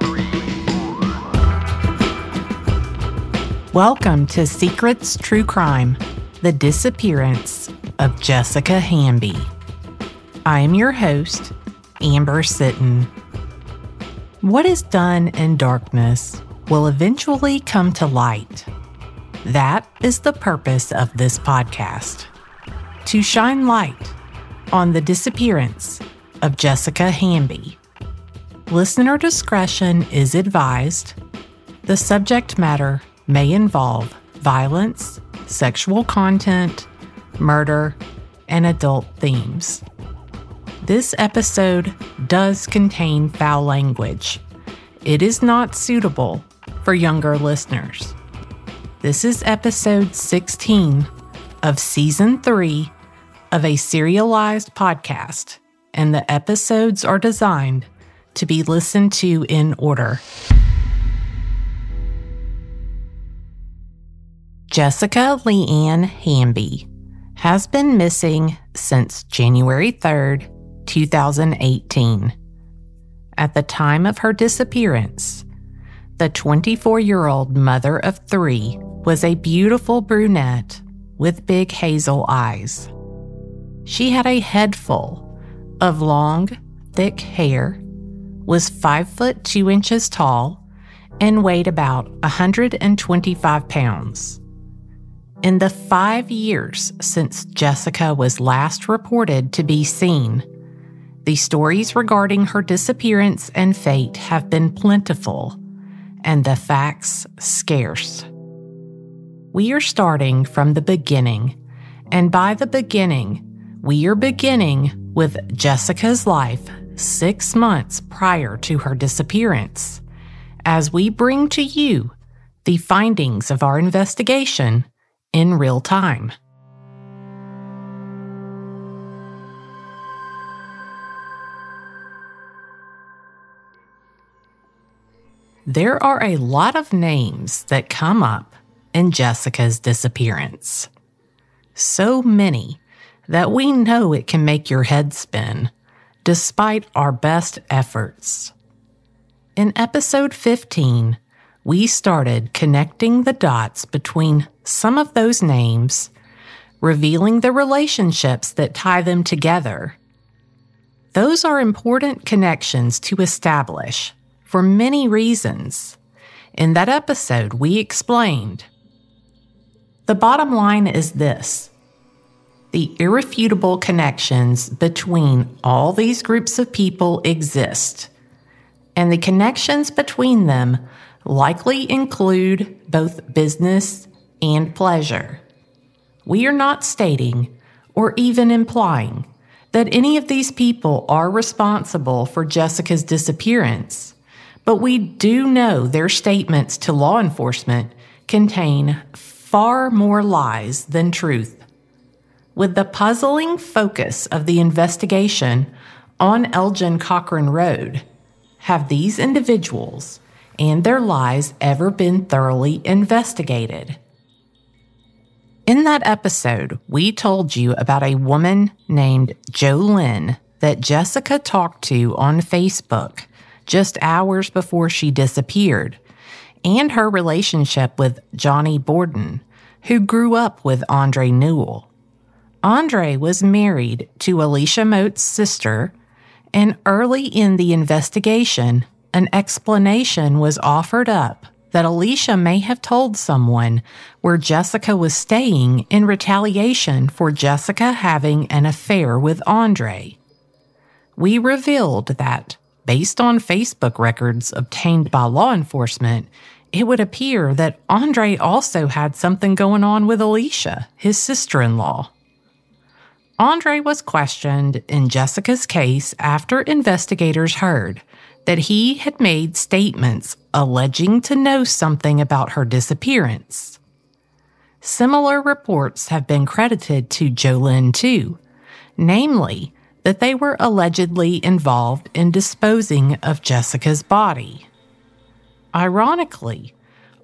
2, 3, 4. Welcome to Secrets True Crime, the disappearance of Jessica Hamby. I am your host, Amber Sitton. What is done in darkness will eventually come to light. That is the purpose of this podcast, to shine light on the disappearance of Jessica Hamby. Listener discretion is advised. The subject matter may involve violence, sexual content, murder, and adult themes. This episode does contain foul language. It is not suitable for younger listeners. This is episode 16 of season 3 of a serialized podcast, and the episodes are designed to be listened to in order. Jessica Leanne Hamby has been missing since January 3rd, 2018. At the time of her disappearance, the 24-year-old mother of 3 was a beautiful brunette with big hazel eyes. She had a head full of long, thick hair, was 5'2" tall, and weighed about 125 pounds. In the 5 years since Jessica was last reported to be seen, the stories regarding her disappearance and fate have been plentiful, and the facts scarce. We are starting from the beginning, and by the beginning, we are beginning with Jessica's life 6 months prior to her disappearance, as we bring to you the findings of our investigation in real time. There are a lot of names that come up in Jessica's disappearance. So many that we know it can make your head spin, despite our best efforts. In episode 15, we started connecting the dots between some of those names, revealing the relationships that tie them together. Those are important connections to establish for many reasons. In that episode, we explained. The bottom line is this: the irrefutable connections between all these groups of people exist, and the connections between them likely include both business and pleasure. We are not stating or even implying that any of these people are responsible for Jessica's disappearance, but we do know their statements to law enforcement contain far more lies than truth. With the puzzling focus of the investigation on Elgin Cochrane Road, have these individuals and their lies ever been thoroughly investigated? In that episode, we told you about a woman named JoLynn that Jessica talked to on Facebook just hours before she disappeared, and her relationship with Johnny Borden, who grew up with Andre Newell. Andre was married to Alicia Moat's sister, and early in the investigation, an explanation was offered up that Alicia may have told someone where Jessica was staying in retaliation for Jessica having an affair with Andre. We revealed that, based on Facebook records obtained by law enforcement, it would appear that Andre also had something going on with Alicia, his sister-in-law. Andre was questioned in Jessica's case after investigators heard that he had made statements alleging to know something about her disappearance. Similar reports have been credited to JoLynn too, namely that they were allegedly involved in disposing of Jessica's body. Ironically,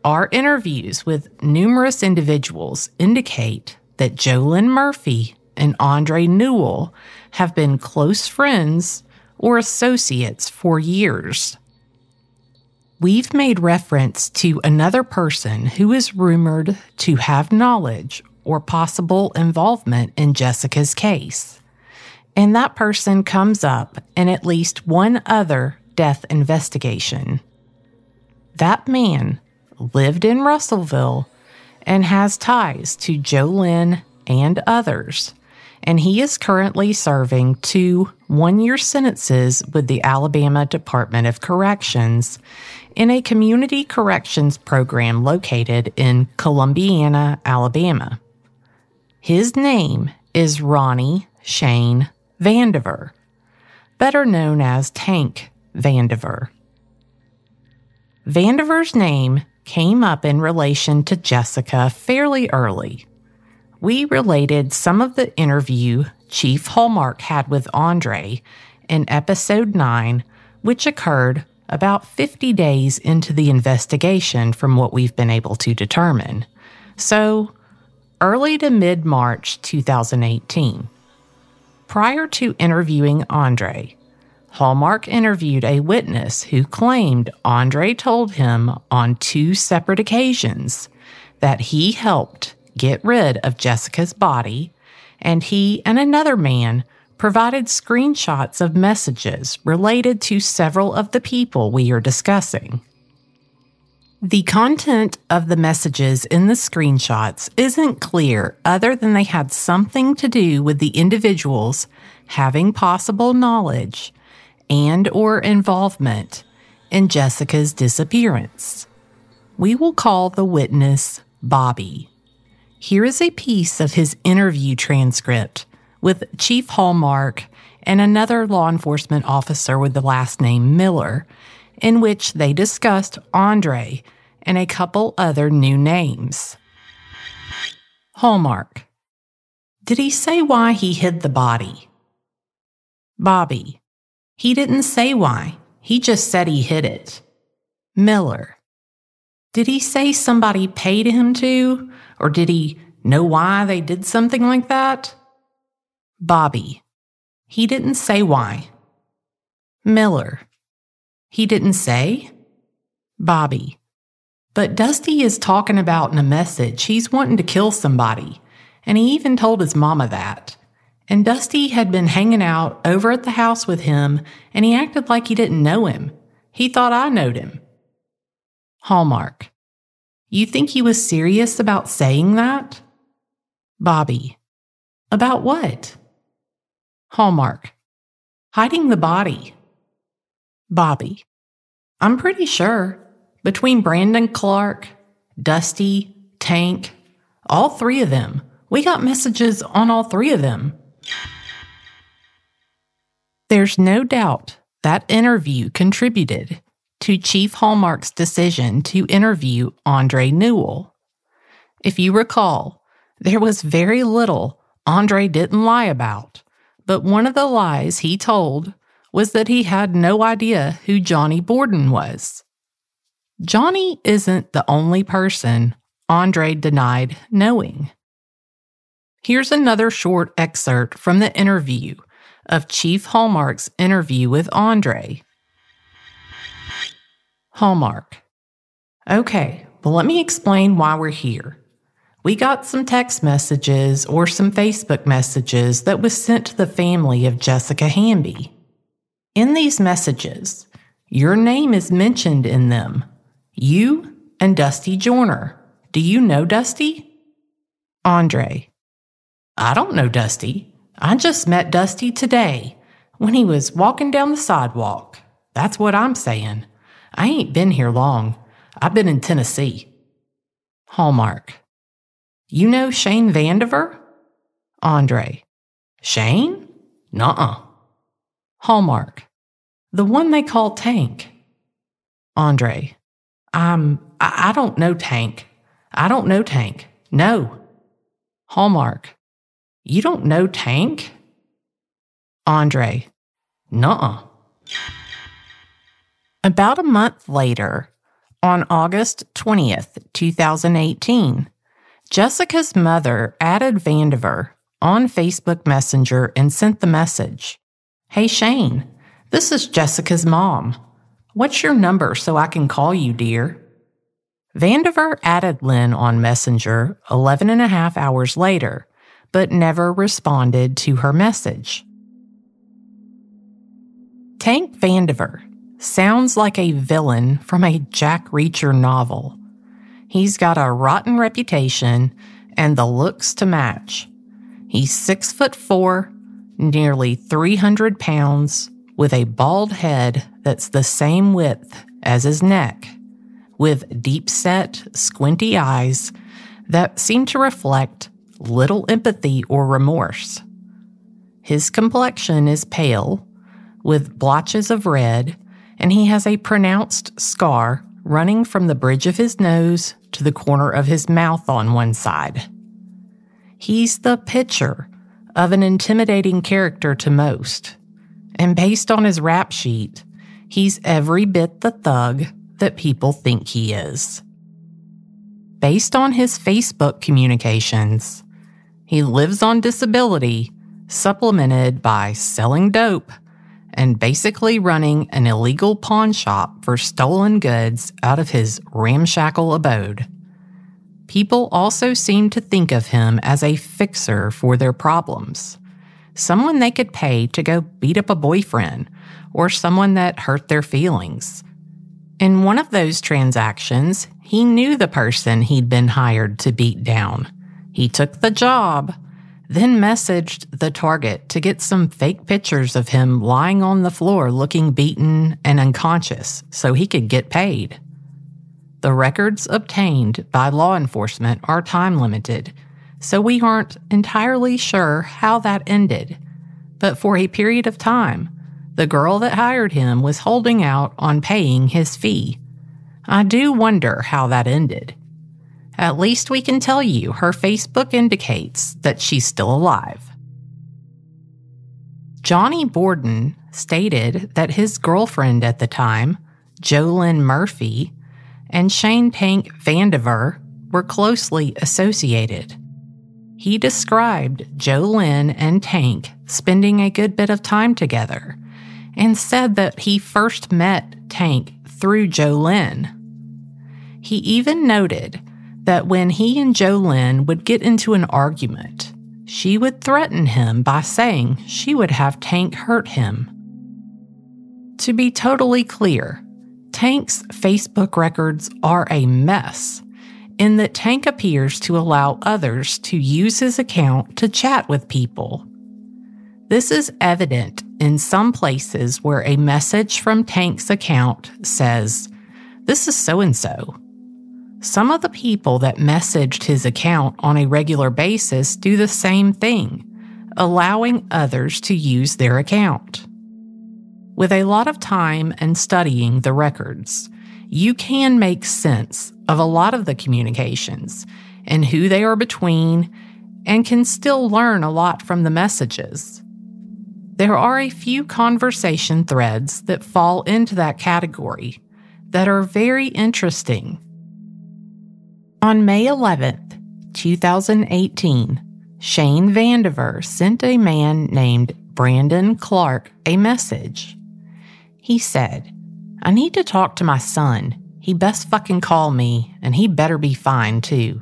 our interviews with numerous individuals indicate that JoLynn Murphy and Andre Newell have been close friends or associates for years. we've made reference to another person who is rumored to have knowledge or possible involvement in Jessica's case. And that person comes up in at least one other death investigation. That man lived in Russellville and has ties to JoLynn and others, and he is currently serving 2 one-year sentences with the Alabama Department of Corrections in a community corrections program located in Columbiana, Alabama. His name is Ronnie Shane Vandiver, better known as Tank Vandiver. Vandiver's name came up in relation to Jessica fairly early. We related some of the interview Chief Hallmark had with Andre in Episode 9, which occurred about 50 days into the investigation from what we've been able to determine, so early to mid-March 2018. Prior to interviewing Andre, Hallmark interviewed a witness who claimed Andre told him on 2 separate occasions that he helped get rid of Jessica's body, and he and another man provided screenshots of messages related to several of the people we are discussing. The content of the messages in the screenshots isn't clear other than they had something to do with the individuals having possible knowledge and or involvement in Jessica's disappearance. We will call the witness Bobby. Here is a piece of his interview transcript with Chief Hallmark and another law enforcement officer with the last name Miller, in which they discussed Andre and a couple other new names. Hallmark: Did he say why he hid the body? Bobby: He didn't say why. He just said he hid it. Miller: Did he say somebody paid him to, or did he know why they did something like that? Bobby: He didn't say why. Miller: He didn't say? Bobby: But Dusty is talking about in a message he's wanting to kill somebody, and he even told his mama that. And Dusty had been hanging out over at the house with him, and he acted like he didn't know him. He thought I knowed him. Hallmark: You think he was serious about saying that? Bobby: About what? Hallmark: Hiding the body. Bobby: I'm pretty sure. Between Brandon Clark, Dusty, Tank, all 3 of them. We got messages on all 3 of them. There's no doubt that interview contributed to Chief Hallmark's decision to interview Andre Newell. If you recall, there was very little Andre didn't lie about, but one of the lies he told was that he had no idea who Johnny Borden was. Johnny isn't the only person Andre denied knowing. Here's another short excerpt from the interview of Chief Hallmark's interview with Andre. Hallmark: Okay, well, let me explain why we're here. We got some text messages or some Facebook messages that was sent to the family of Jessica Hamby. In these messages, your name is mentioned in them. You and Dusty Joyner. Do you know Dusty? Andre: I don't know Dusty. I just met Dusty today when he was walking down the sidewalk. That's what I'm saying. I ain't been here long. I've been in Tennessee. Hallmark: You know Shane Vandiver? Andre: Shane? Nuh-uh. Hallmark: The one they call Tank. Andre: I don't know Tank. I don't know Tank. No. Hallmark: You don't know Tank? Andre: Nuh-uh. About a month later, on August 20th, 2018, Jessica's mother added Vandiver on Facebook Messenger and sent the message, Hey Shane, this is Jessica's mom. What's your number so I can call you, dear? Vandiver added Lynn on Messenger 11.5 hours later, but never responded to her message. Tank Vandiver sounds like a villain from a Jack Reacher novel. He's got a rotten reputation and the looks to match. He's 6'4", nearly 300 pounds, with a bald head that's the same width as his neck, with deep-set, squinty eyes that seem to reflect little empathy or remorse. His complexion is pale, with blotches of red, and he has a pronounced scar running from the bridge of his nose to the corner of his mouth on one side. He's the picture of an intimidating character to most, and based on his rap sheet, he's every bit the thug that people think he is. Based on his Facebook communications, he lives on disability, supplemented by selling dope and basically running an illegal pawn shop for stolen goods out of his ramshackle abode. People also seem to think of him as a fixer for their problems, someone they could pay to go beat up a boyfriend or someone that hurt their feelings. In one of those transactions, he knew the person he'd been hired to beat down. He took the job, then messaged the target to get some fake pictures of him lying on the floor looking beaten and unconscious so he could get paid. The records obtained by law enforcement are time-limited, so we aren't entirely sure how that ended. But for a period of time, the girl that hired him was holding out on paying his fee. I do wonder how that ended. At least we can tell you her Facebook indicates that she's still alive. Johnny Borden stated that his girlfriend at the time, JoLynn Murphy, and Shane Tank Vandiver were closely associated. He described JoLynn and Tank spending a good bit of time together and said that he first met Tank through JoLynn. He even noted that when he and JoLynn would get into an argument, she would threaten him by saying she would have Tank hurt him. To be totally clear, Tank's Facebook records are a mess, in that Tank appears to allow others to use his account to chat with people. This is evident in some places where a message from Tank's account says, "This is so-and-so." Some of the people that messaged his account on a regular basis do the same thing, allowing others to use their account. With a lot of time and studying the records, you can make sense of a lot of the communications and who they are between, and can still learn a lot from the messages. There are a few conversation threads that fall into that category that are very interesting. On May 11th, 2018, Shane Vandiver sent a man named Brandon Clark a message. He said, "I need to talk to my son. He best fucking call me, and he better be fine too."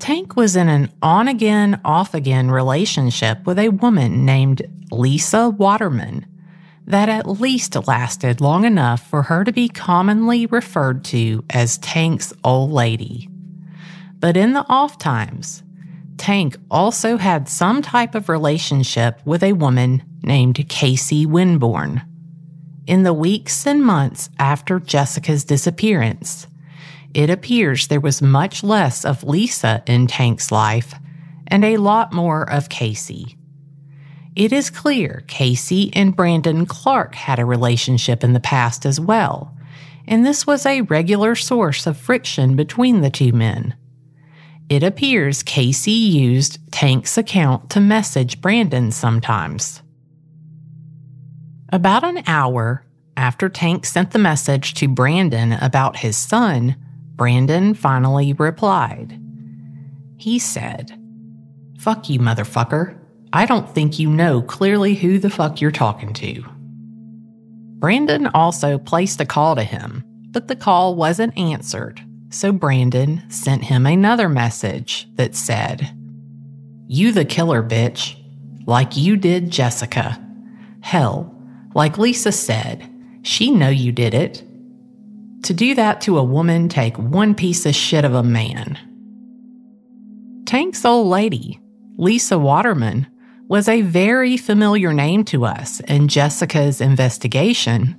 Tank was in an on-again, off-again relationship with a woman named Lisa Waterman that at least lasted long enough for her to be commonly referred to as Tank's old lady. But in the off times, Tank also had some type of relationship with a woman named Casey Winborn. In the weeks and months after Jessica's disappearance, it appears there was much less of Lisa in Tank's life and a lot more of Casey. It is clear Casey and Brandon Clark had a relationship in the past as well, and this was a regular source of friction between the two men. It appears Casey used Tank's account to message Brandon sometimes. About an hour after Tank sent the message to Brandon about his son, Brandon finally replied. He said, "Fuck you, motherfucker. I don't think you know clearly who the fuck you're talking to." Brandon also placed a call to him, but the call wasn't answered, so Brandon sent him another message that said, "You the killer, bitch, like you did Jessica. Hell, like Lisa said, she know you did it. To do that to a woman, take one piece of shit of a man." Tank's old lady, Lisa Waterman, was a very familiar name to us in Jessica's investigation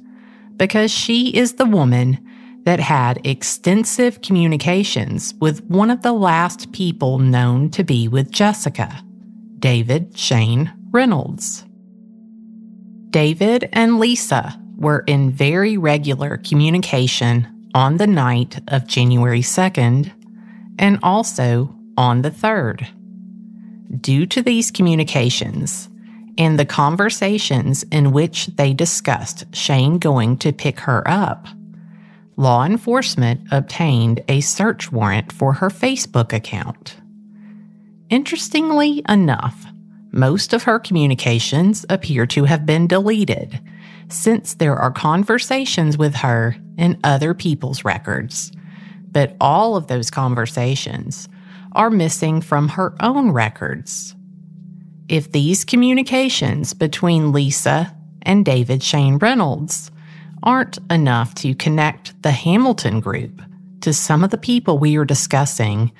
because she is the woman that had extensive communications with one of the last people known to be with Jessica, David Shane Reynolds. David and Lisa were in very regular communication on the night of January 2nd and also on the 3rd. Due to these communications and the conversations in which they discussed Shane going to pick her up, law enforcement obtained a search warrant for her Facebook account. Interestingly enough, most of her communications appear to have been deleted, since there are conversations with her in other people's records, but all of those conversations are missing from her own records. If these communications between Lisa and David Shane Reynolds aren't enough to connect the Hamilton group to some of the people we are discussing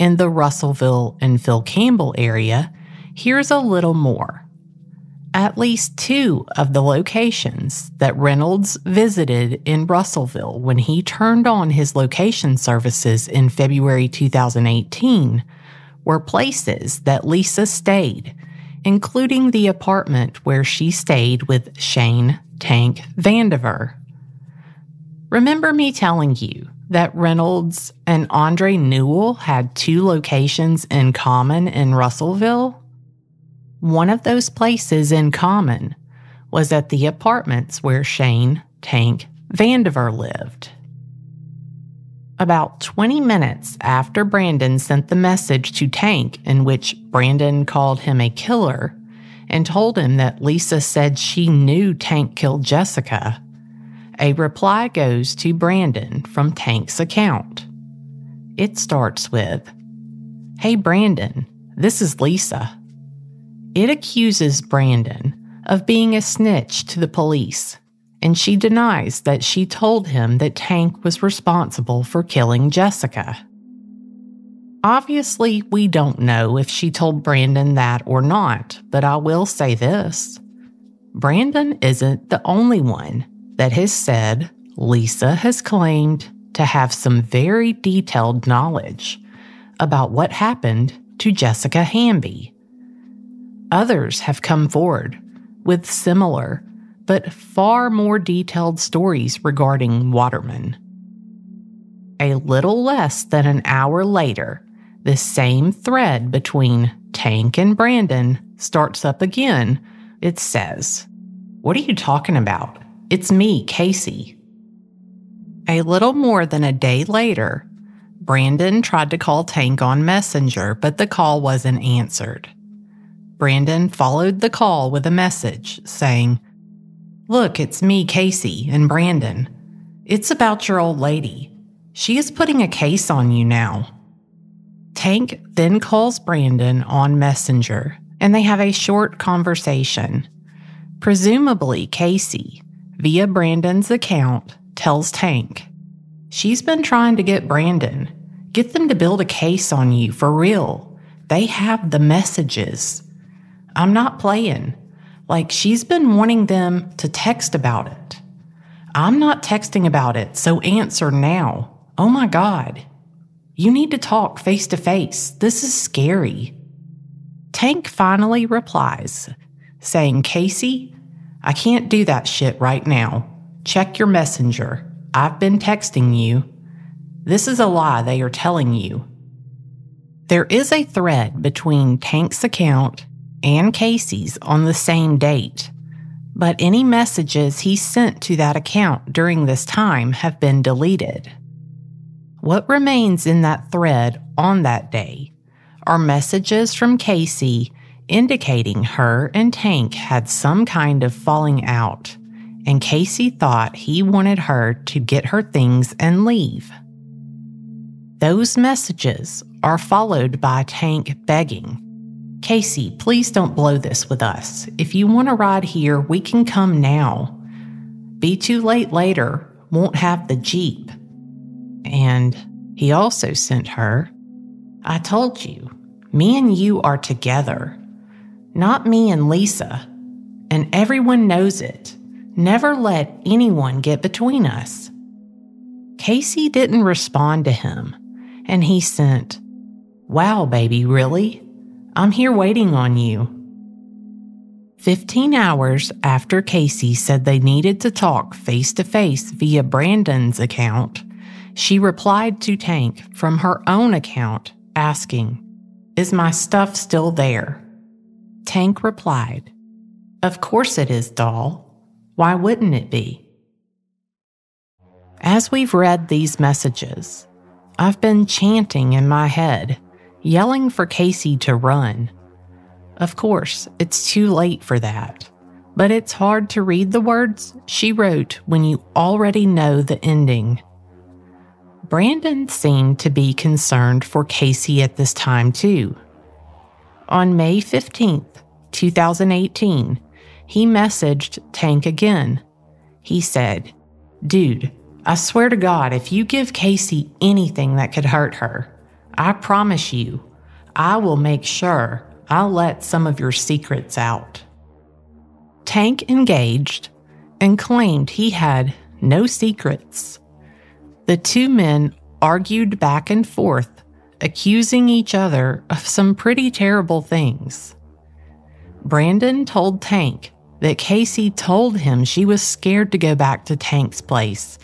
in the Russellville and Phil Campbell area, here's a little more. At least two of the locations that Reynolds visited in Russellville when he turned on his location services in February 2018 were places that Lisa stayed, including the apartment where she stayed with Shane Tank Vandiver. Remember me telling you that Reynolds and Andre Newell had two locations in common in Russellville? One of those places in common was at the apartments where Shane Tank Vandiver lived. About 20 minutes after Brandon sent the message to Tank in which Brandon called him a killer and told him that Lisa said she knew Tank killed Jessica, a reply goes to Brandon from Tank's account. It starts with, "Hey Brandon, this is Lisa." It accuses Brandon of being a snitch to the police, and she denies that she told him that Tank was responsible for killing Jessica. Obviously, we don't know if she told Brandon that or not, but I will say this. Brandon isn't the only one that has said Lisa has claimed to have some very detailed knowledge about what happened to Jessica Hamby. Others have come forward with similar, but far more detailed stories regarding Waterman. A little less than an hour later, the same thread between Tank and Brandon starts up again. It says, "What are you talking about? It's me, Casey." A little more than a day later, Brandon tried to call Tank on Messenger, but the call wasn't answered. Brandon followed the call with a message saying, "Look, it's me, Casey, and Brandon. It's about your old lady. She is putting a case on you now." Tank then calls Brandon on Messenger, and they have a short conversation. Presumably, Casey, via Brandon's account, tells Tank, "She's been trying to get Brandon. Get them to build a case on you for real. They have the messages. I'm not playing. Like, she's been wanting them to text about it. I'm not texting about it, so answer now. Oh my God. You need to talk face to face. This is scary." Tank finally replies, saying, "Casey, I can't do that shit right now. Check your messenger. I've been texting you. This is a lie they are telling you." There is a thread between Tank's account and Casey's on the same date, but any messages he sent to that account during this time have been deleted. What remains in that thread on that day are messages from Casey indicating her and Tank had some kind of falling out and Casey thought he wanted her to get her things and leave. Those messages are followed by Tank begging, "Casey, please don't blow this with us. If you want to ride here, we can come now. Be too late later, won't have the Jeep." And he also sent her, "I told you, me and you are together, not me and Lisa, and everyone knows it. Never let anyone get between us." Casey didn't respond to him, and he sent, "Wow, baby, really? I'm here waiting on you." 15 hours after Casey said they needed to talk face-to-face via Brandon's account, she replied to Tank from her own account asking, "Is my stuff still there?" Tank replied, "Of course it is, doll. Why wouldn't it be?" As we've read these messages, I've been chanting in my head, yelling for Casey to run. Of course, it's too late for that, but it's hard to read the words she wrote when you already know the ending. Brandon seemed to be concerned for Casey at this time too. On May 15th, 2018, he messaged Tank again. He said, "Dude, I swear to God, if you give Casey anything that could hurt her, I promise you, I will make sure I'll let some of your secrets out." Tank engaged and claimed he had no secrets. The two men argued back and forth, accusing each other of some pretty terrible things. Brandon told Tank that Casey told him she was scared to go back to Tank's place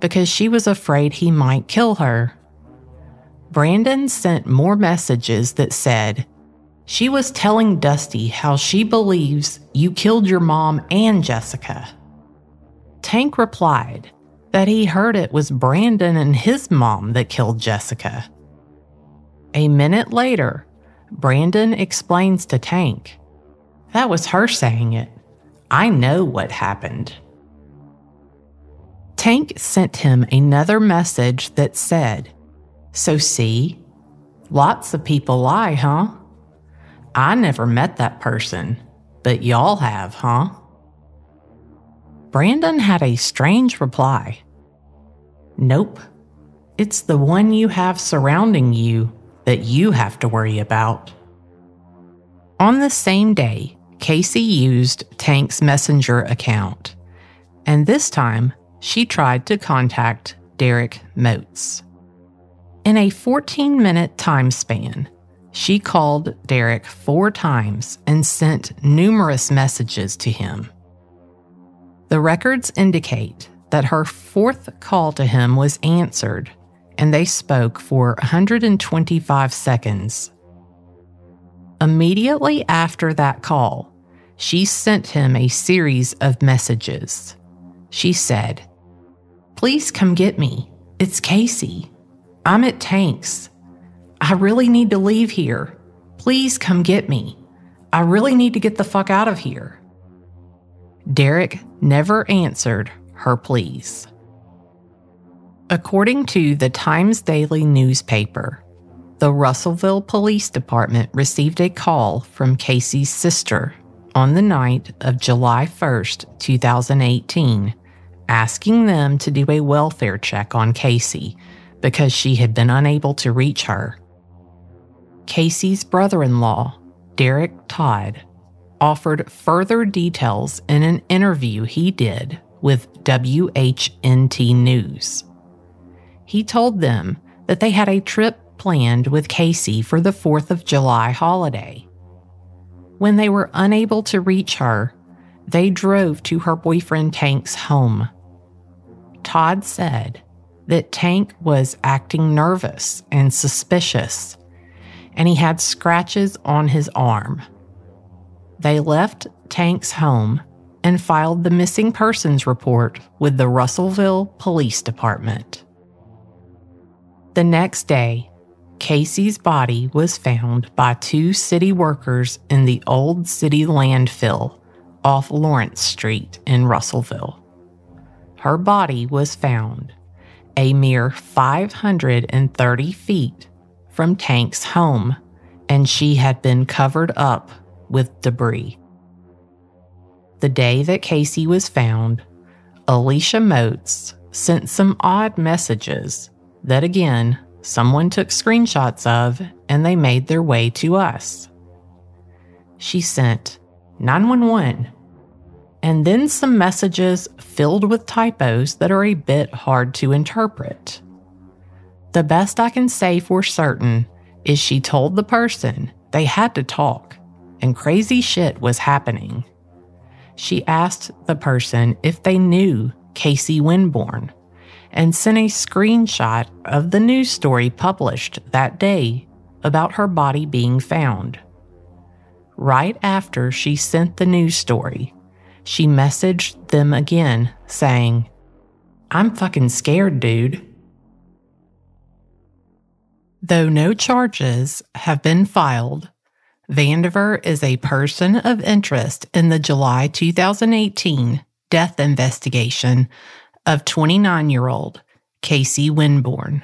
because she was afraid he might kill her. Brandon sent more messages that said, "She was telling Dusty how she believes you killed your mom and Jessica." Tank replied that he heard it was Brandon and his mom that killed Jessica. A minute later, Brandon explains to Tank, "That was her saying it. I know what happened." Tank sent him another message that said, "So see, lots of people lie, huh? I never met that person, but y'all have, huh?" Brandon had a strange reply. "Nope, it's the one you have surrounding you that you have to worry about." On the same day, Casey used Tank's Messenger account, and this time she tried to contact Derek Motes. In a 14-minute time span, she called Derek 4 times and sent numerous messages to him. The records indicate that her 4th call to him was answered, and they spoke for 125 seconds. Immediately after that call, she sent him a series of messages. She said, "Please come get me. It's Casey. I'm at Tank's. I really need to leave here. Please come get me. I really need to get the fuck out of here." Derek never answered her pleas. According to the Times Daily newspaper, the Russellville Police Department received a call from Casey's sister on the night of July 1st, 2018, asking them to do a welfare check on Casey because she had been unable to reach her. Casey's brother-in-law, Derek Todd, offered further details in an interview he did with WHNT News. He told them that they had a trip planned with Casey for the 4th of July holiday. When they were unable to reach her, they drove to her boyfriend Tank's home. Todd said that Tank was acting nervous and suspicious, and he had scratches on his arm. They left Tank's home and filed the missing persons report with the Russellville Police Department. The next day, Casey's body was found by 2 city workers in the Old City landfill off Lawrence Street in Russellville. Her body was found a mere 530 feet from Tank's home, and she had been covered up with debris. The day that Casey was found, Alicia Moats sent some odd messages that, again, someone took screenshots of and they made their way to us. She sent 911 and then some messages filled with typos that are a bit hard to interpret. The best I can say for certain is she told the person they had to talk and crazy shit was happening. She asked the person if they knew Casey Winborn and sent a screenshot of the news story published that day about her body being found. Right after she sent the news story, she messaged them again saying, "I'm fucking scared, dude." Though no charges have been filed, Vandiver is a person of interest in the July 2018 death investigation of 29-year-old Casey Winborn.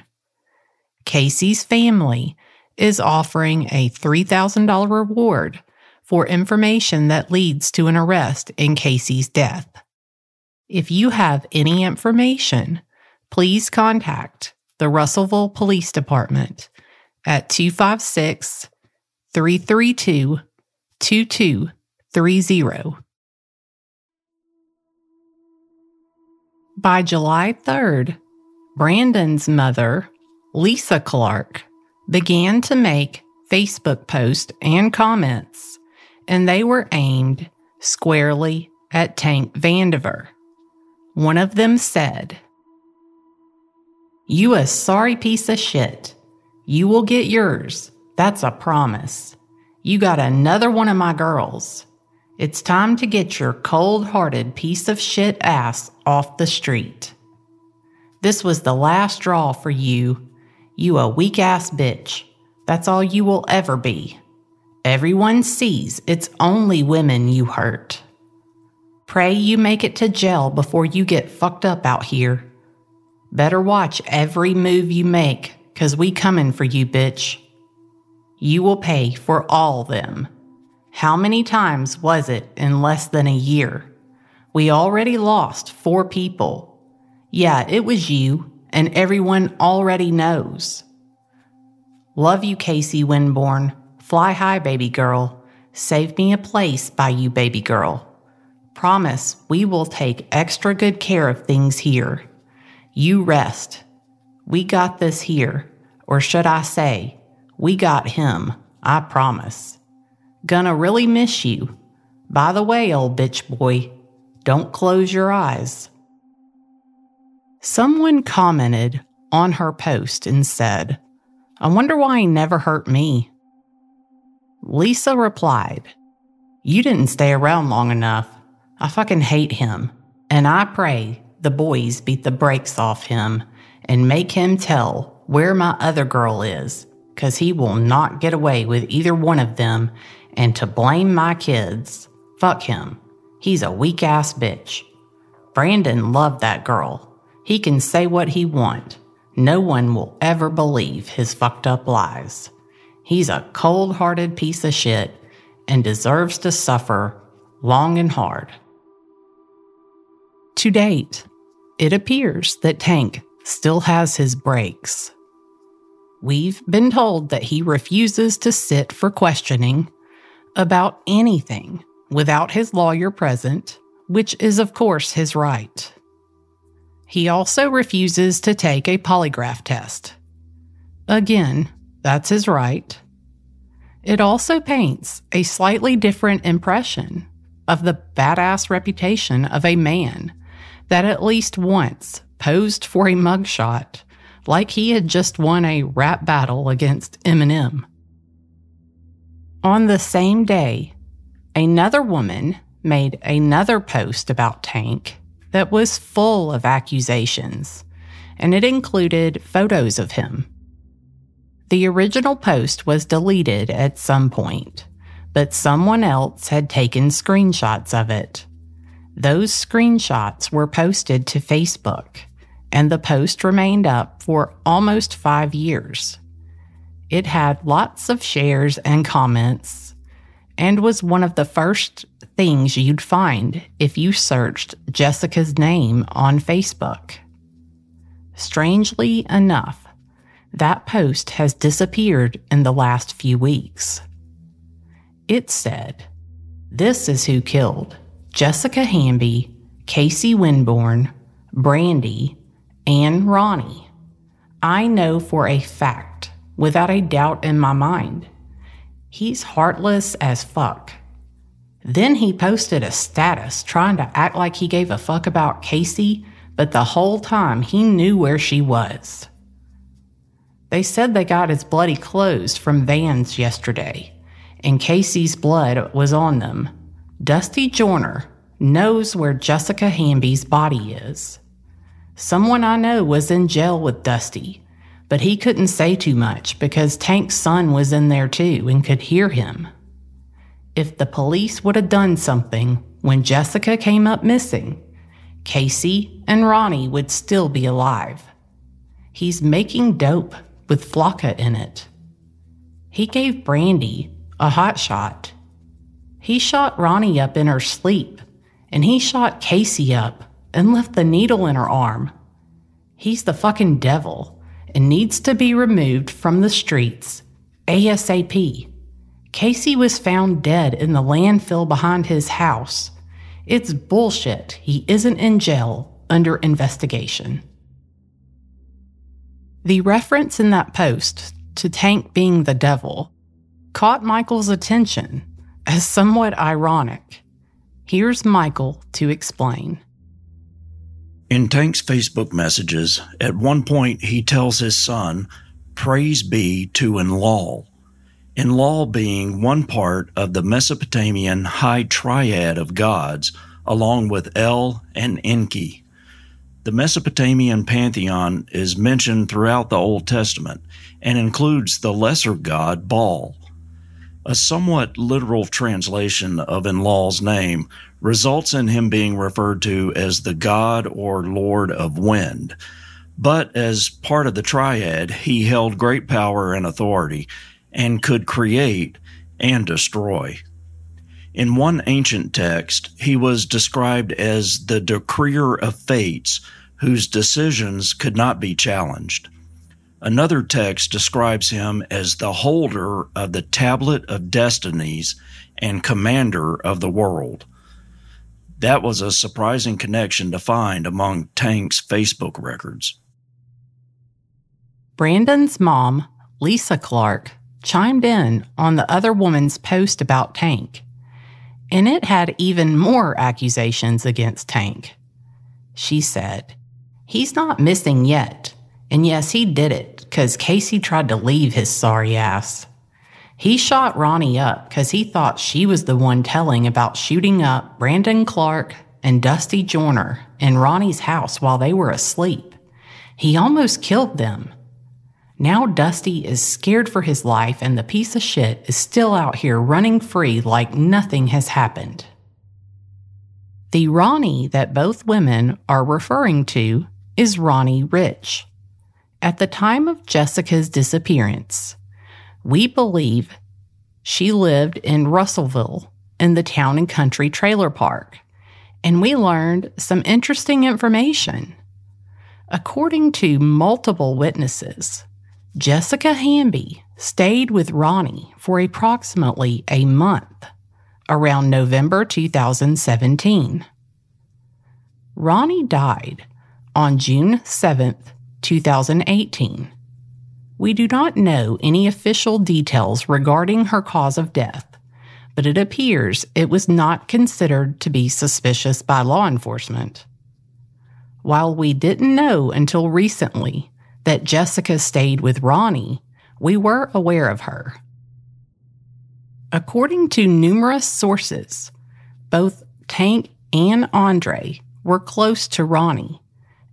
Casey's family is offering a $3,000 reward for information that leads to an arrest in Casey's death. If you have any information, please contact the Russellville Police Department at 256-332-2230. By July 3rd, Brandon's mother, Lisa Clark, began to make Facebook posts and comments, and they were aimed squarely at Tank Vandiver. One of them said, "You a sorry piece of shit. You will get yours. That's a promise. You got another one of my girls. It's time to get your cold-hearted piece of shit ass off the street. This was the last straw for you. You a weak-ass bitch. That's all you will ever be. Everyone sees it's only women you hurt. Pray you make it to jail before you get fucked up out here. Better watch every move you make, 'cause we coming for you, bitch. You will pay for all them. How many times was it in less than a year? We already lost 4 people. Yeah, it was you, and everyone already knows. Love you, Casey Winborn. Fly high, baby girl. Save me a place by you, baby girl. Promise we will take extra good care of things here. You rest. We got this here, or should I say, we got him, I promise. Gonna really miss you. By the way, old bitch boy, don't close your eyes." Someone commented on her post and said, "I wonder why he never hurt me." Lisa replied, "You didn't stay around long enough. I fucking hate him, and I pray the boys beat the brakes off him and make him tell where my other girl is, 'cause he will not get away with either one of them, and to blame my kids. Fuck him. He's a weak-ass bitch. Brandon loved that girl. He can say what he want. No one will ever believe his fucked-up lies. He's a cold-hearted piece of shit and deserves to suffer long and hard." To date, it appears that Tank still has his breaks. We've been told that he refuses to sit for questioning about anything without his lawyer present, which is, of course, his right. He also refuses to take a polygraph test. Again, that's his right. It also paints a slightly different impression of the badass reputation of a man that at least once posed for a mugshot like he had just won a rap battle against Eminem. On the same day, another woman made another post about Tank that was full of accusations, and it included photos of him. The original post was deleted at some point, but someone else had taken screenshots of it. Those screenshots were posted to Facebook, and the post remained up for almost 5 years. It had lots of shares and comments, and was one of the first things you'd find if you searched Jessica's name on Facebook. Strangely enough, that post has disappeared in the last few weeks. It said, "This is who killed Jessica Hamby, Casey Winborn, Brandy, and Ronnie. I know for a fact, without a doubt in my mind, he's heartless as fuck." Then he posted a status trying to act like he gave a fuck about Casey, but the whole time he knew where she was. They said they got his bloody clothes from Vans yesterday, and Casey's blood was on them. Dusty Joyner knows where Jessica Hamby's body is. Someone I know was in jail with Dusty, but he couldn't say too much because Tank's son was in there too and could hear him. If the police would have done something when Jessica came up missing, Casey and Ronnie would still be alive. He's making dope with Flocka in it. He gave Brandy a hot shot. He shot Ronnie up in her sleep, and he shot Casey up and left the needle in her arm. He's the fucking devil and needs to be removed from the streets ASAP. Casey was found dead in the landfill behind his house. It's bullshit. He isn't in jail, under investigation. The reference in that post to Tank being the devil caught Michael's attention as somewhat ironic. Here's Michael to explain. In Tank's Facebook messages, at one point he tells his son, "Praise be to Enlil." Enlil being one part of the Mesopotamian high triad of gods, along with El and Enki. The Mesopotamian pantheon is mentioned throughout the Old Testament and includes the lesser god Baal. A somewhat literal translation of Enlil's name results in him being referred to as the god or lord of wind. But as part of the triad, he held great power and authority, and could create and destroy. In one ancient text, he was described as the decreer of fates, whose decisions could not be challenged. Another text describes him as the holder of the tablet of destinies and commander of the world. That was a surprising connection to find among Tank's Facebook records. Brandon's mom, Lisa Clark, chimed in on the other woman's post about Tank, and it had even more accusations against Tank. She said, "He's not missing yet, and yes, he did it, 'cause Casey tried to leave his sorry ass. He shot Ronnie up 'cause he thought she was the one telling about shooting up Brandon Clark and Dusty Joyner in Ronnie's house while they were asleep. He almost killed them. Now Dusty is scared for his life, and the piece of shit is still out here running free like nothing has happened." The Ronnie that both women are referring to is Ronnie Rich. At the time of Jessica's disappearance, we believe she lived in Russellville in the Town and Country Trailer Park, and we learned some interesting information. According to multiple witnesses, Jessica Hamby stayed with Ronnie for approximately a month, around November 2017. Ronnie died on June 7, 2018. We do not know any official details regarding her cause of death, but it appears it was not considered to be suspicious by law enforcement. While we didn't know until recently that Jessica stayed with Ronnie, we were aware of her. According to numerous sources, both Tank and Andre were close to Ronnie,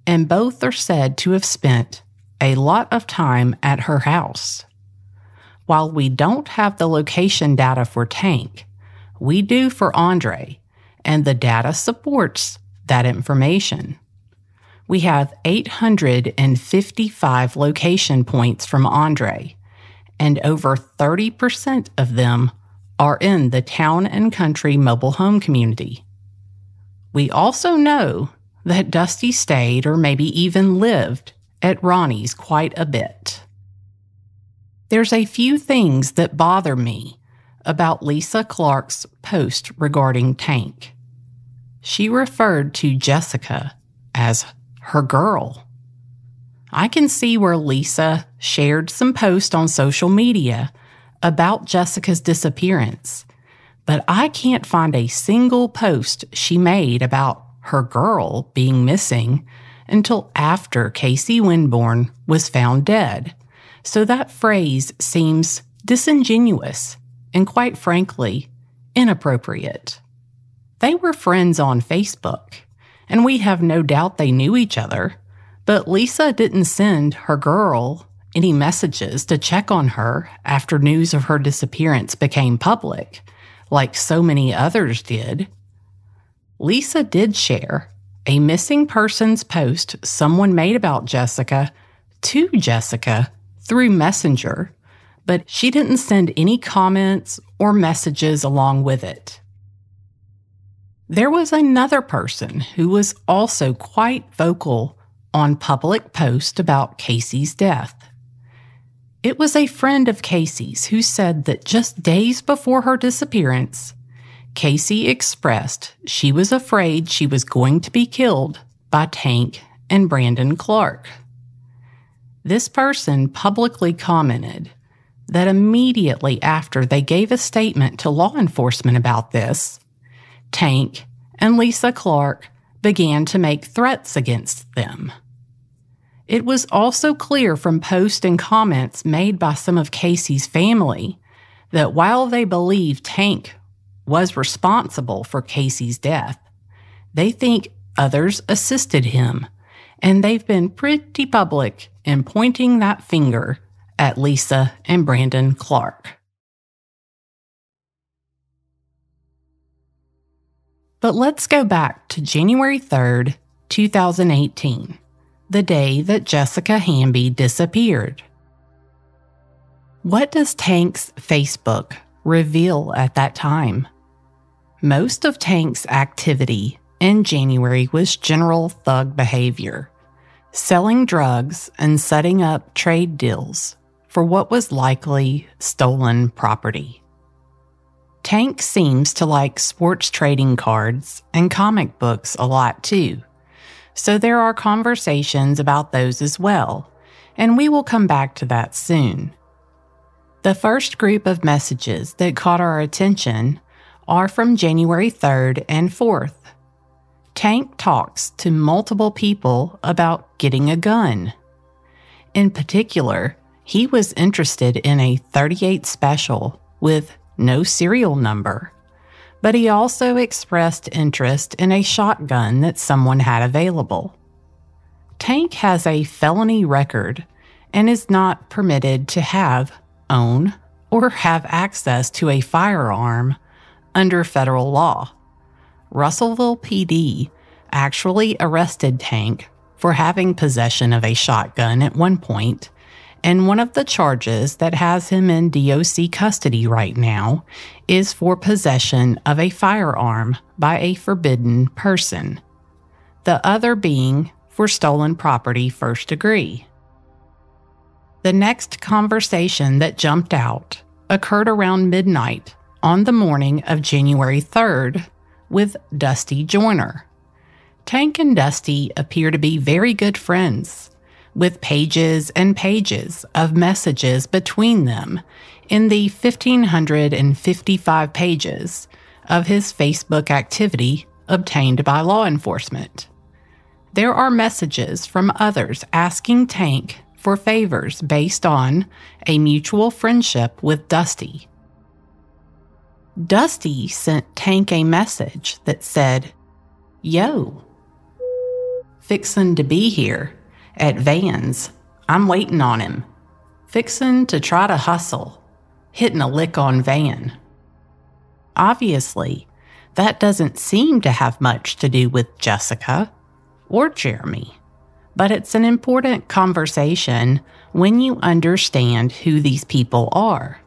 and both are said to have spent a lot of time at her house. While we don't have the location data for Tank, we do for Andre, and the data supports that information. We have 855 location points from Andre, and over 30% of them are in the Town and Country mobile home community. We also know that Dusty stayed or maybe even lived at Ronnie's quite a bit. There's a few things that bother me about Lisa Clark's post regarding Tank. She referred to Jessica as her girl. I can see where Lisa shared some posts on social media about Jessica's disappearance, but I can't find a single post she made about her girl being missing until after Casey Winborn was found dead. So that phrase seems disingenuous and, quite frankly, inappropriate. They were friends on Facebook, and we have no doubt they knew each other, but Lisa didn't send her girl any messages to check on her after news of her disappearance became public, like so many others did. Lisa did share a missing persons post someone made about Jessica to Jessica through Messenger, but she didn't send any comments or messages along with it. There was another person who was also quite vocal on public posts about Casey's death. It was a friend of Casey's who said that just days before her disappearance, Casey expressed she was afraid she was going to be killed by Tank and Brandon Clark. This person publicly commented that immediately after they gave a statement to law enforcement about this, Tank and Lisa Clark began to make threats against them. It was also clear from posts and comments made by some of Casey's family that while they believe Tank was responsible for Casey's death, they think others assisted him, and they've been pretty public in pointing that finger at Lisa and Brandon Clark. But let's go back to January 3rd, 2018, the day that Jessica Hamby disappeared. What does Tank's Facebook reveal at that time? Most of Tank's activity in January was general thug behavior, selling drugs and setting up trade deals for what was likely stolen property. Tank seems to like sports trading cards and comic books a lot too, so there are conversations about those as well, and we will come back to that soon. The first group of messages that caught our attention are from January 3rd and 4th. Tank talks to multiple people about getting a gun. In particular, he was interested in a .38 special with no serial number, but he also expressed interest in a shotgun that someone had available. Tank has a felony record and is not permitted to have, own, or have access to a firearm under federal law. Russellville PD actually arrested Tank for having possession of a shotgun at one point, and one of the charges that has him in DOC custody right now is for possession of a firearm by a forbidden person, the other being for stolen property first degree. The next conversation that jumped out occurred around midnight on the morning of January 3rd with Dusty Joyner. Tank and Dusty appear to be very good friends, with pages and pages of messages between them in the 1,555 pages of his Facebook activity obtained by law enforcement. There are messages from others asking Tank for favors based on a mutual friendship with Dusty. Dusty sent Tank a message that said, "Yo, fixin' to be here at Van's. I'm waiting on him. Fixin' to try to hustle. hitting a lick on Van. Obviously, that doesn't seem to have much to do with Jessica or Jeremy, but it's an important conversation when you understand who these people are.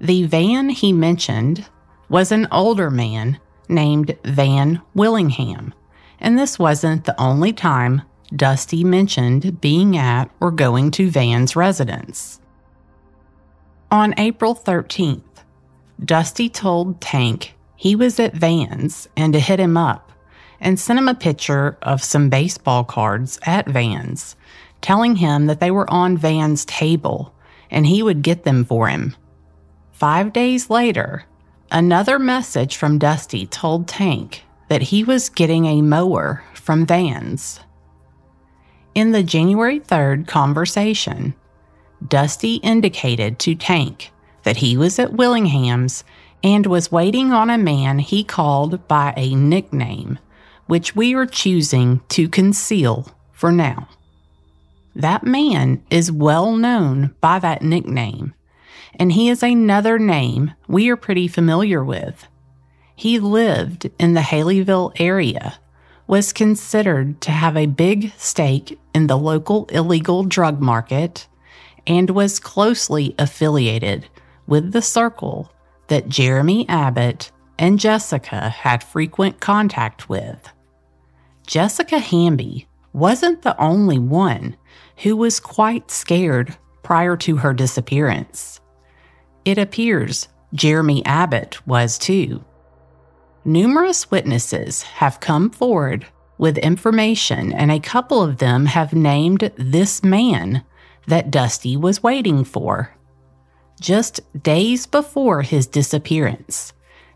The Van he mentioned was an older man named Van Willingham, and this wasn't the only time Dusty mentioned being at or going to Van's residence. On April 13th, Dusty told Tank he was at Van's and to hit him up and sent him a picture of some baseball cards at Van's, telling him that they were on Van's table and he would get them for him. 5 days later, another message from Dusty told Tank that he was getting a mower from Van's. In the January 3rd conversation, Dusty indicated to Tank that he was at Willingham's and was waiting on a man he called by a nickname, which we are choosing to conceal for now. That man is well known by that nickname, and he is another name we are pretty familiar with. He lived in the Haleyville area, was considered to have a big stake in the local illegal drug market, and was closely affiliated with the circle that Jeremy Abbott and Jessica had frequent contact with. Jessica Hamby wasn't the only one who was quite scared prior to her disappearance. It appears Jeremy Abbott was too. Numerous witnesses have come forward with information, and a couple of them have named this man that Dusty was waiting for. Just days before his disappearance,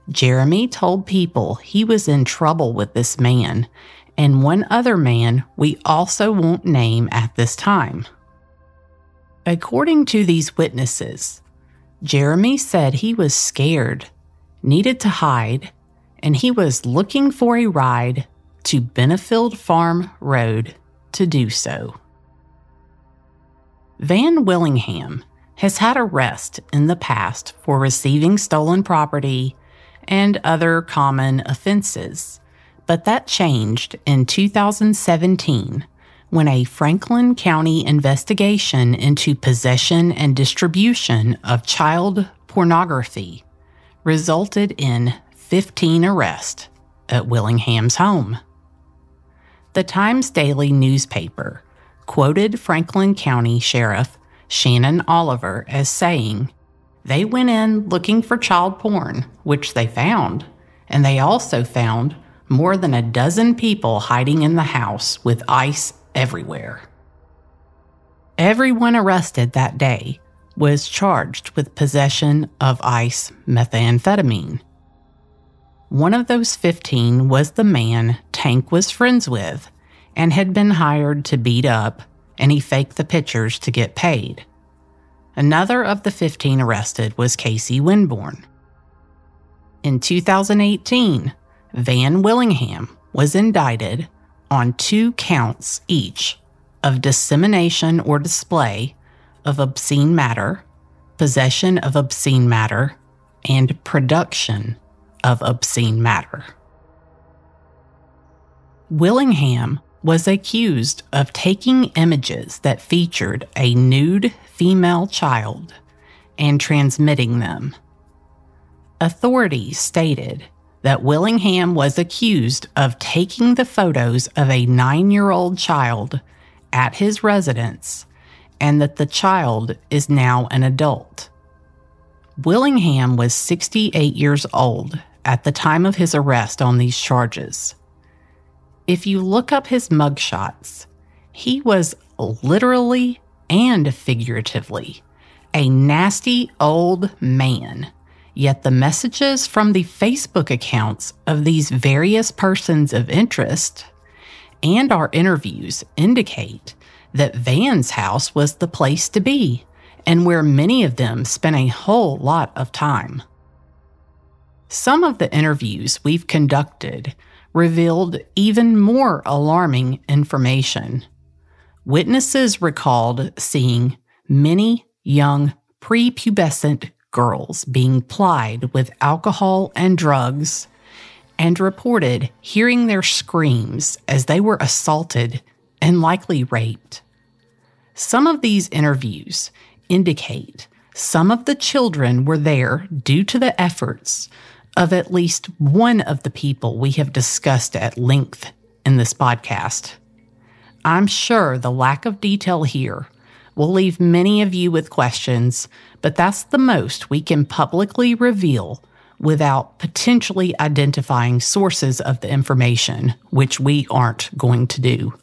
Jeremy told people he was in trouble with this man and one other man we also won't name at this time. According to these witnesses, Jeremy said he was scared, needed to hide, and he was looking for a ride to Benefield Farm Road to do so. Van Willingham has had a arrest in the past for receiving stolen property and other common offenses, but that changed in 2017 when a Franklin County investigation into possession and distribution of child pornography resulted in 15 arrests at Willingham's home. The Times Daily newspaper quoted Franklin County Sheriff Shannon Oliver as saying, "They went in looking for child porn, which they found, and they also found more than a dozen people hiding in the house with ice everywhere." Everyone arrested that day was charged with possession of ice methamphetamine. One of those 15 was the man Tank was friends with and had been hired to beat up, and he faked the pictures to get paid. Another of the 15 arrested was Casey Winborn. In 2018, Van Willingham was indicted on 2 counts each of dissemination or display of obscene matter, possession of obscene matter, and production of obscene matter. Willingham was accused of taking images that featured a nude female child and transmitting them. Authorities stated that Willingham was accused of taking the photos of a 9-year-old child at his residence and that the child is now an adult. Willingham was 68 years old at the time of his arrest on these charges. If you look up his mugshots, he was literally and figuratively a nasty old man, yet the messages from the Facebook accounts of these various persons of interest and our interviews indicate that Van's house was the place to be and where many of them spent a whole lot of time. Some of the interviews we've conducted revealed even more alarming information. Witnesses recalled seeing many young prepubescent girls being plied with alcohol and drugs, and reported hearing their screams as they were assaulted and likely raped. Some of these interviews indicate some of the children were there due to the efforts of at least one of the people we have discussed at length in this podcast. I'm sure the lack of detail here will leave many of you with questions, but that's the most we can publicly reveal without potentially identifying sources of the information, which we aren't going to do.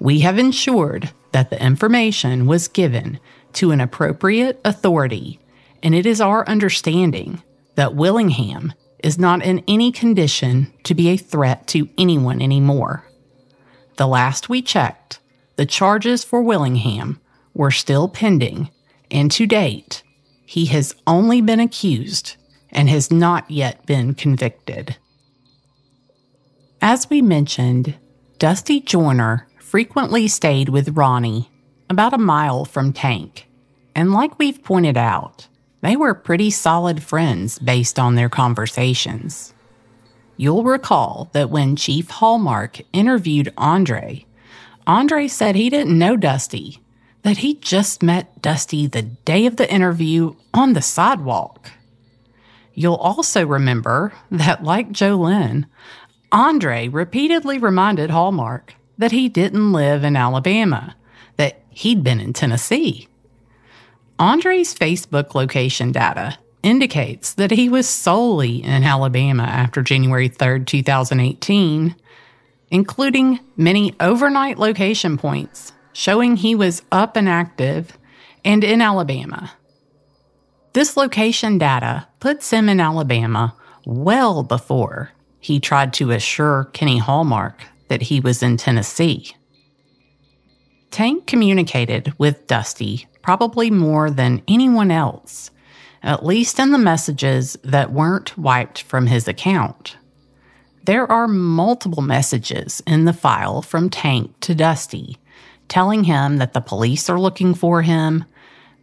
We have ensured that the information was given to an appropriate authority, and it is our understanding that Willingham is not in any condition to be a threat to anyone anymore. The last we checked, the charges for Willingham were still pending, and to date, he has only been accused and has not yet been convicted. As we mentioned, Dusty Joyner frequently stayed with Ronnie about a mile from Tank, and like we've pointed out, they were pretty solid friends based on their conversations. You'll recall that when Chief Hallmark interviewed Andre said he didn't know Dusty, that he just met Dusty the day of the interview on the sidewalk. You'll also remember that, like JoLynn, Andre repeatedly reminded Hallmark that he didn't live in Alabama, that he'd been in Tennessee. Andre's Facebook location data indicates that he was solely in Alabama after January 3rd, 2018, including many overnight location points showing he was up and active and in Alabama. This location data puts him in Alabama well before he tried to assure Kenny Hallmark that he was in Tennessee. Tank communicated with Dusty probably more than anyone else, at least in the messages that weren't wiped from his account. There are multiple messages in the file from Tank to Dusty, telling him that the police are looking for him.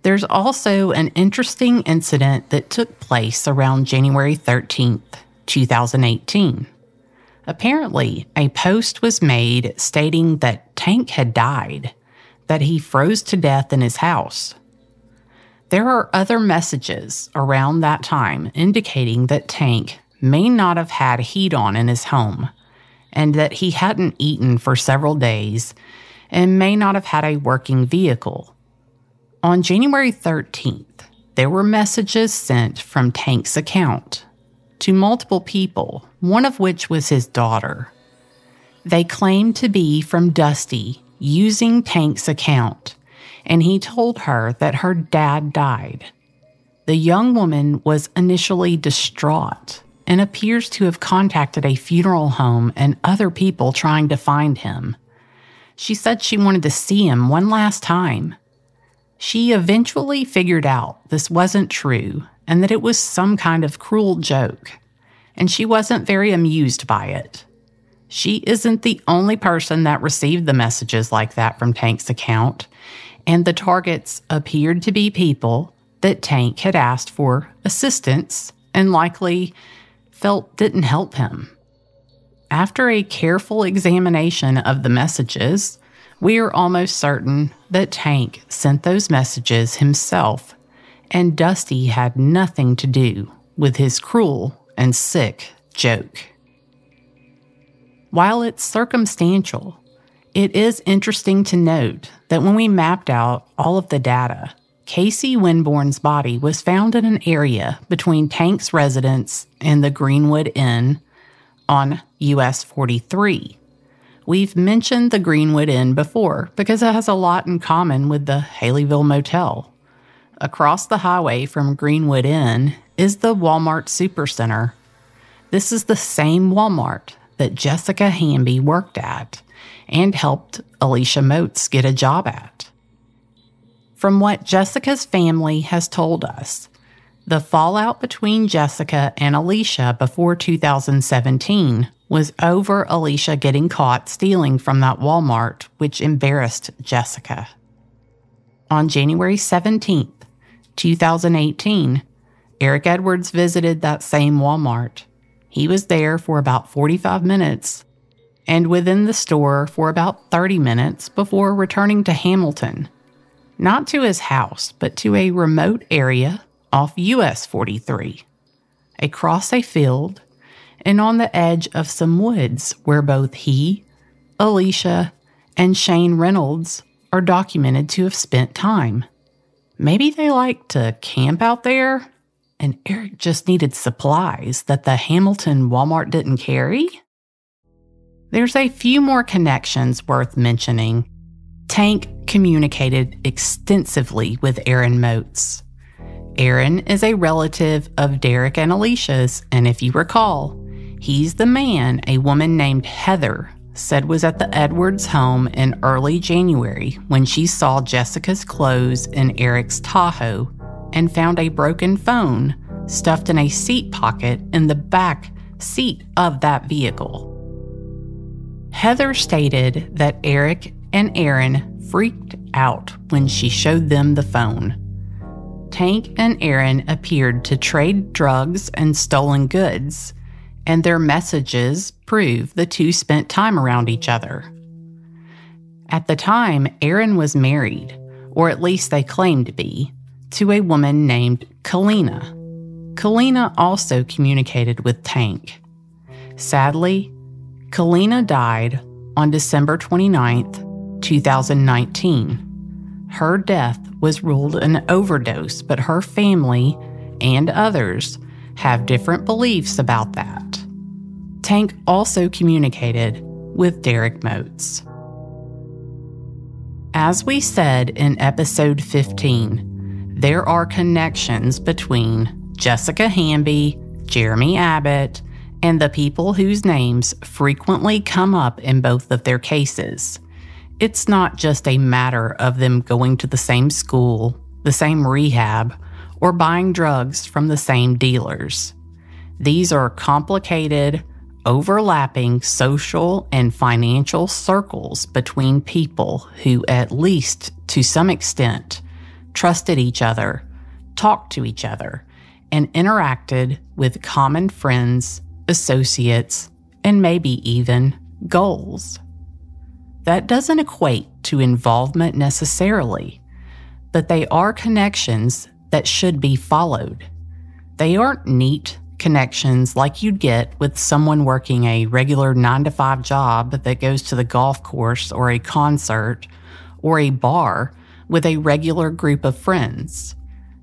There's also an interesting incident that took place around January 13th, 2018. Apparently, a post was made stating that Tank had died, that he froze to death in his house. There are other messages around that time indicating that Tank may not have had heat on in his home, and that he hadn't eaten for several days and may not have had a working vehicle. On January 13th, there were messages sent from Tank's account to multiple people, one of which was his daughter. They claimed to be from Dusty using Tank's account, and he told her that her dad died. The young woman was initially distraught and appears to have contacted a funeral home and other people trying to find him. She said she wanted to see him one last time. She eventually figured out this wasn't true and that it was some kind of cruel joke, and she wasn't very amused by it. She isn't the only person that received the messages like that from Tank's account, and the targets appeared to be people that Tank had asked for assistance and likely felt didn't help him. After a careful examination of the messages, we are almost certain that Tank sent those messages himself, and Dusty had nothing to do with his cruel and sick joke. While it's circumstantial, it is interesting to note that when we mapped out all of the data, Casey Winborn's body was found in an area between Tank's residence and the Greenwood Inn on US 43. We've mentioned the Greenwood Inn before because it has a lot in common with the Haleyville Motel. Across the highway from Greenwood Inn is the Walmart Supercenter. This is the same Walmart that Jessica Hamby worked at and helped Alicia Moats get a job at. From what Jessica's family has told us, the fallout between Jessica and Alicia before 2017 was over Alicia getting caught stealing from that Walmart, which embarrassed Jessica. On January 17th, 2018, Eric Edwards visited that same Walmart. He was there for about 45 minutes and within the store for about 30 minutes before returning to Hamilton. Not to his house, but to a remote area off US 43, across a field and on the edge of some woods where both he, Alicia, and Shane Reynolds are documented to have spent time. Maybe they like to camp out there, and Eric just needed supplies that the Hamilton Walmart didn't carry? There's a few more connections worth mentioning. Tank communicated extensively with Aaron Motes. Aaron is a relative of Derek and Alicia's, and if you recall, he's the man a woman named Heather said was at the Edwards home in early January when she saw Jessica's clothes in Eric's Tahoe and found a broken phone stuffed in a seat pocket in the back seat of that vehicle. Heather stated that Eric and Aaron freaked out when she showed them the phone. Tank and Aaron appeared to trade drugs and stolen goods, and their messages prove the two spent time around each other. At the time, Aaron was married, or at least they claimed to be, to a woman named Kalina. Kalina also communicated with Tank. Sadly, Kalina died on December 29, 2019. Her death was ruled an overdose, but her family and others have different beliefs about that. Tank also communicated with Derek Motes. As we said in episode 15, there are connections between Jessica Hamby, Jeremy Abbott, and the people whose names frequently come up in both of their cases. It's not just a matter of them going to the same school, the same rehab, or buying drugs from the same dealers. These are complicated, overlapping social and financial circles between people who, at least to some extent, trusted each other, talked to each other, and interacted with common friends, associates, and maybe even goals. That doesn't equate to involvement necessarily, but they are connections that should be followed. They aren't neat connections like you'd get with someone working a regular 9-to-5 job that goes to the golf course or a concert or a bar with a regular group of friends.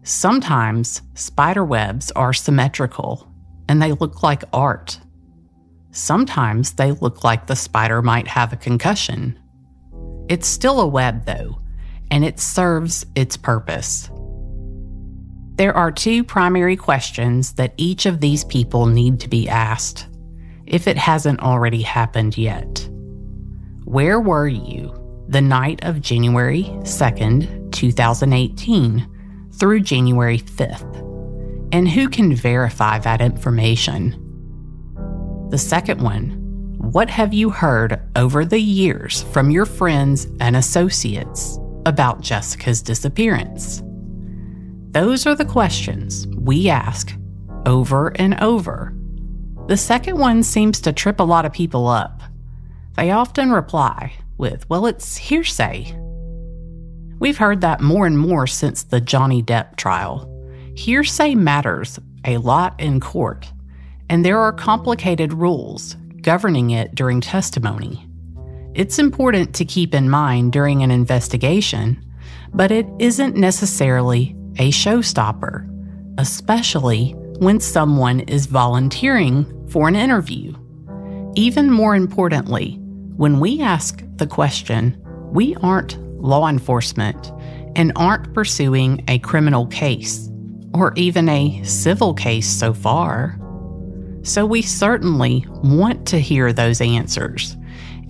Sometimes spiderwebs are symmetrical and they look like art. Sometimes they look like the spider might have a concussion. It's still a web though, and it serves its purpose. There are two primary questions that each of these people need to be asked, if it hasn't already happened yet. Where were you the night of January 2nd, 2018 through January 5th? And who can verify that information? The second one, what have you heard over the years from your friends and associates about Jessica's disappearance? Those are the questions we ask over and over. The second one seems to trip a lot of people up. They often reply with, well, it's hearsay. We've heard that more and more since the Johnny Depp trial. Hearsay matters a lot in court, and there are complicated rules governing it during testimony. It's important to keep in mind during an investigation, but it isn't necessarily a showstopper, especially when someone is volunteering for an interview. Even more importantly, when we ask the question, we aren't law enforcement and aren't pursuing a criminal case or even a civil case so far. So we certainly want to hear those answers,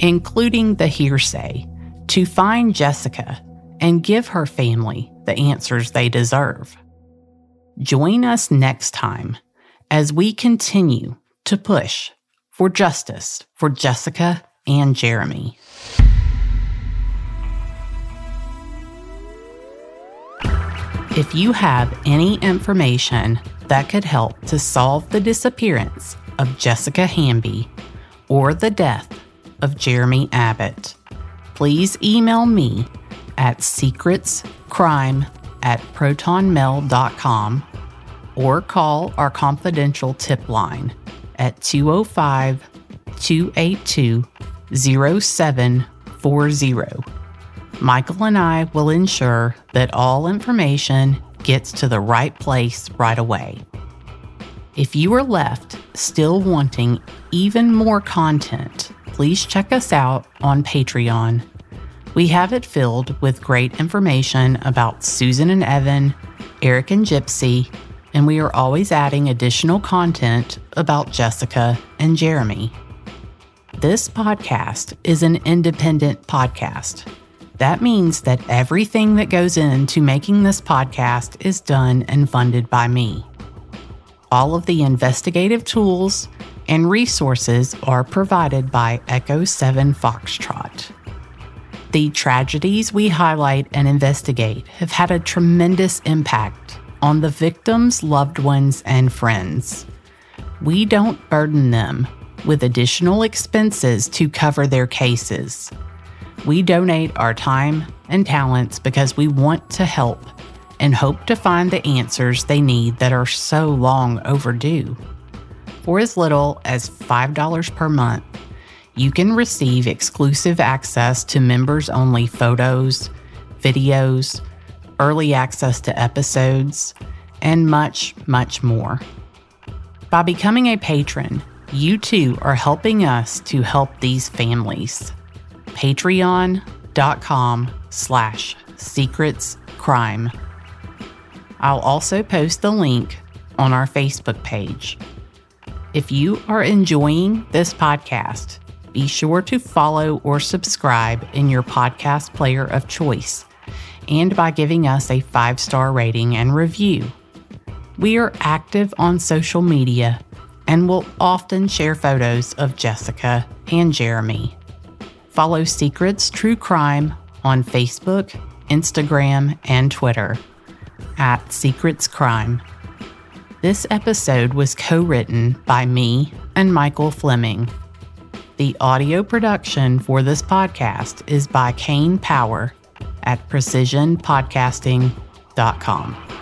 including the hearsay, to find Jessica and give her family the answers they deserve. Join us next time as we continue to push for justice for Jessica and Jeremy. If you have any information that could help to solve the disappearance of Jessica Hamby or the death of Jeremy Abbott, please email me at secretscrime@protonmail.com or call our confidential tip line at 205-282-0740. Michael and I will ensure that all information gets to the right place right away. If you are left still wanting even more content, please check us out on Patreon. We have it filled with great information about Susan and Evan, Eric and Gypsy, and we are always adding additional content about Jessica and Jeremy. This podcast is an independent podcast. That means that everything that goes into making this podcast is done and funded by me. All of the investigative tools and resources are provided by Echo 7 Foxtrot. The tragedies we highlight and investigate have had a tremendous impact on the victims' loved ones and friends. We don't burden them with additional expenses to cover their cases. We donate our time and talents because we want to help and hope to find the answers they need that are so long overdue. For as little as $5 per month, you can receive exclusive access to members-only photos, videos, early access to episodes, and much, much more. By becoming a patron, you too are helping us to help these families. Patreon.com/secretscrime. I'll also post the link on our Facebook page. If you are enjoying this podcast, be sure to follow or subscribe in your podcast player of choice and by giving us a 5-star rating and review. We are active on social media and will often share photos of Jessica and Jeremy. Follow Secrets True Crime on Facebook, Instagram, and Twitter at Secrets Crime. This episode was co-written by me and Michael Fleming. The audio production for this podcast is by Kane Power at precisionpodcasting.com.